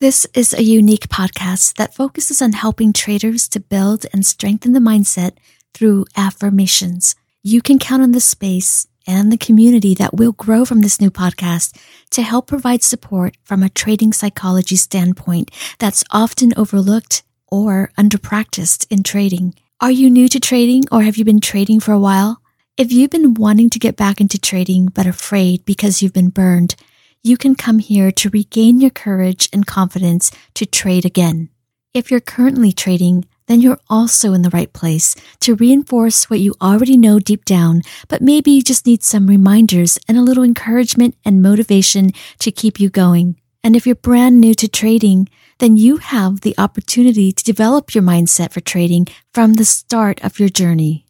This is a unique podcast that focuses on helping traders to build and strengthen the mindset through affirmations. You can count on this space and the community that will grow from this new podcast to help provide support from a trading psychology standpoint that's often overlooked or underpracticed in trading. Are you new to trading, or have you been trading for a while? If you've been wanting to get back into trading but afraid because you've been burned, you can come here to regain your courage and confidence to trade again. If you're currently trading, then you're also in the right place to reinforce what you already know deep down, but maybe you just need some reminders and a little encouragement and motivation to keep you going. And if you're brand new to trading, then you have the opportunity to develop your mindset for trading from the start of your journey.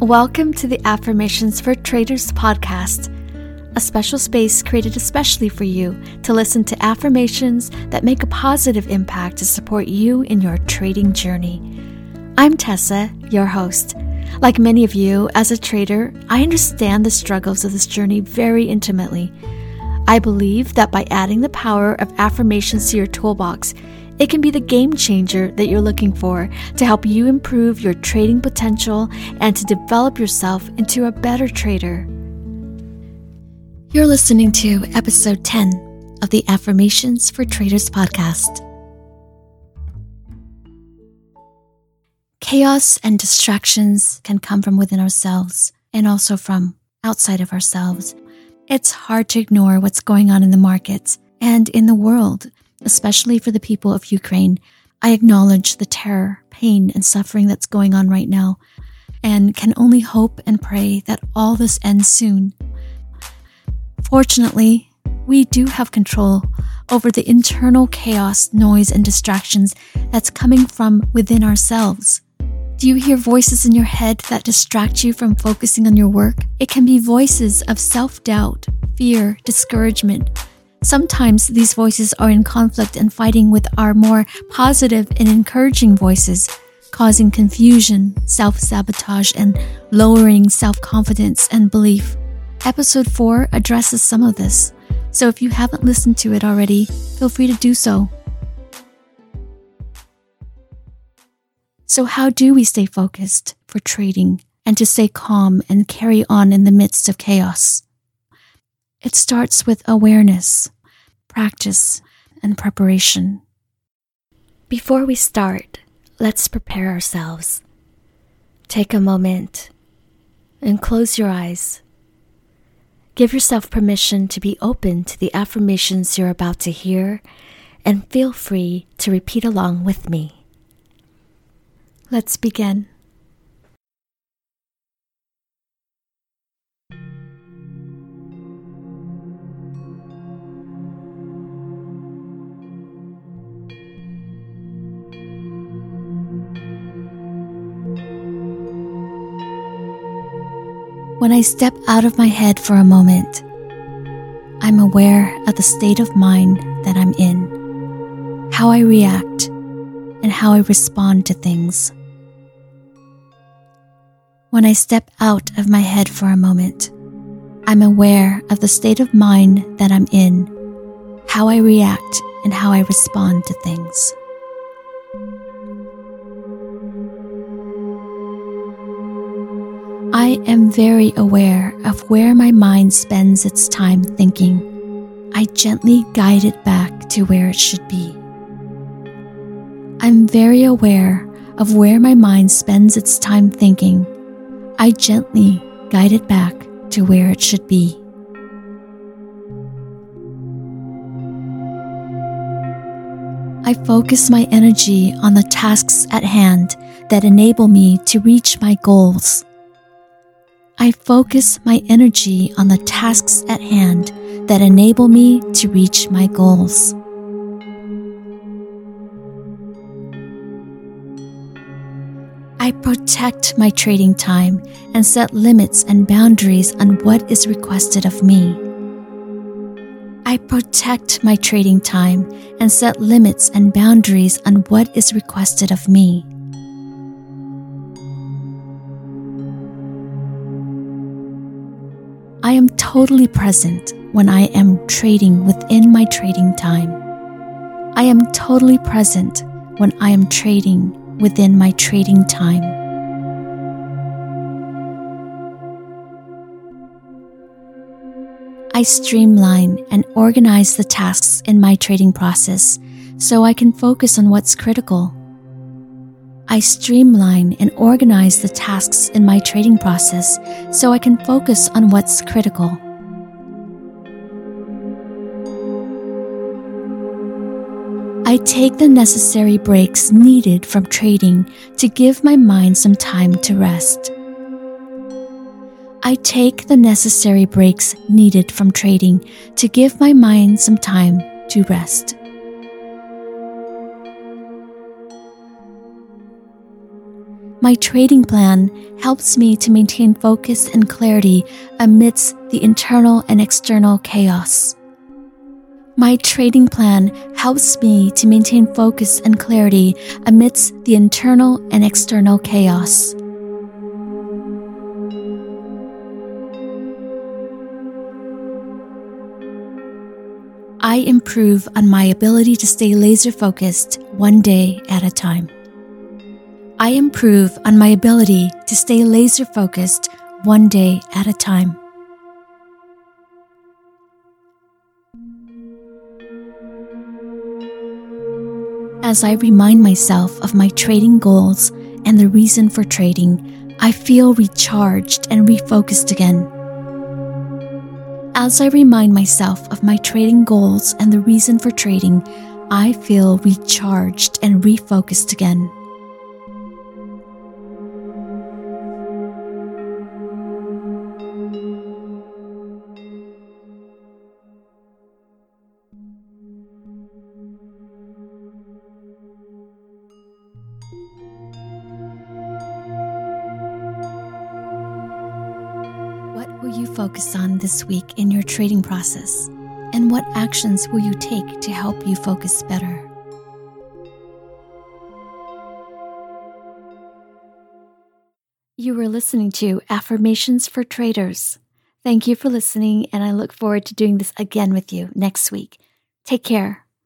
Welcome to the Affirmations for Traders podcast, a special space created especially for you to listen to affirmations that make a positive impact to support you in your trading journey. I'm Tessa, your host. Like many of you, as a trader, I understand the struggles of this journey very intimately. I believe that by adding the power of affirmations to your toolbox, it can be the game changer that you're looking for to help you improve your trading potential and to develop yourself into a better trader. You're listening to episode 10 of the Affirmations for Traders podcast. Chaos and distractions can come from within ourselves and also from outside of ourselves. It's hard to ignore what's going on in the markets and in the world, especially for the people of Ukraine. I acknowledge the terror, pain, and suffering that's going on right now and can only hope and pray that all this ends soon. Fortunately, we do have control over the internal chaos, noise, and distractions that's coming from within ourselves. Do you hear voices in your head that distract you from focusing on your work? It can be voices of self-doubt, fear, discouragement. Sometimes these voices are in conflict and fighting with our more positive and encouraging voices, causing confusion, self-sabotage, and lowering self-confidence and belief. Episode 4 addresses some of this, so if you haven't listened to it already, feel free to do so. So how do we stay focused for trading and to stay calm and carry on in the midst of chaos? It starts with awareness, practice, and preparation. Before we start, let's prepare ourselves. Take a moment and close your eyes. Give yourself permission to be open to the affirmations you're about to hear, and feel free to repeat along with me. Let's begin. When I step out of my head for a moment, I'm aware of the state of mind that I'm in, how I react, and how I respond to things. When I step out of my head for a moment, I'm aware of the state of mind that I'm in, how I react, and how I respond to things. I am very aware of where my mind spends its time thinking. I gently guide it back to where it should be. I'm very aware of where my mind spends its time thinking. I gently guide it back to where it should be. I focus my energy on the tasks at hand that enable me to reach my goals. I focus my energy on the tasks at hand that enable me to reach my goals. I protect my trading time and set limits and boundaries on what is requested of me. I protect my trading time and set limits and boundaries on what is requested of me. I am totally present when I am trading within my trading time. I am totally present when I am trading within my trading time. I streamline and organize the tasks in my trading process so I can focus on what's critical. I streamline and organize the tasks in my trading process so I can focus on what's critical. I take the necessary breaks needed from trading to give my mind some time to rest. I take the necessary breaks needed from trading to give my mind some time to rest. My trading plan helps me to maintain focus and clarity amidst the internal and external chaos. My trading plan helps me to maintain focus and clarity amidst the internal and external chaos. I improve on my ability to stay laser-focused one day at a time. I improve on my ability to stay laser-focused one day at a time. As I remind myself of my trading goals and the reason for trading, I feel recharged and refocused again. As I remind myself of my trading goals and the reason for trading, I feel recharged and refocused again. What will you focus on this week in your trading process, and what actions will you take to help you focus better? You were listening to Affirmations for Traders. Thank you for listening, and I look forward to doing this again with you next week. Take care.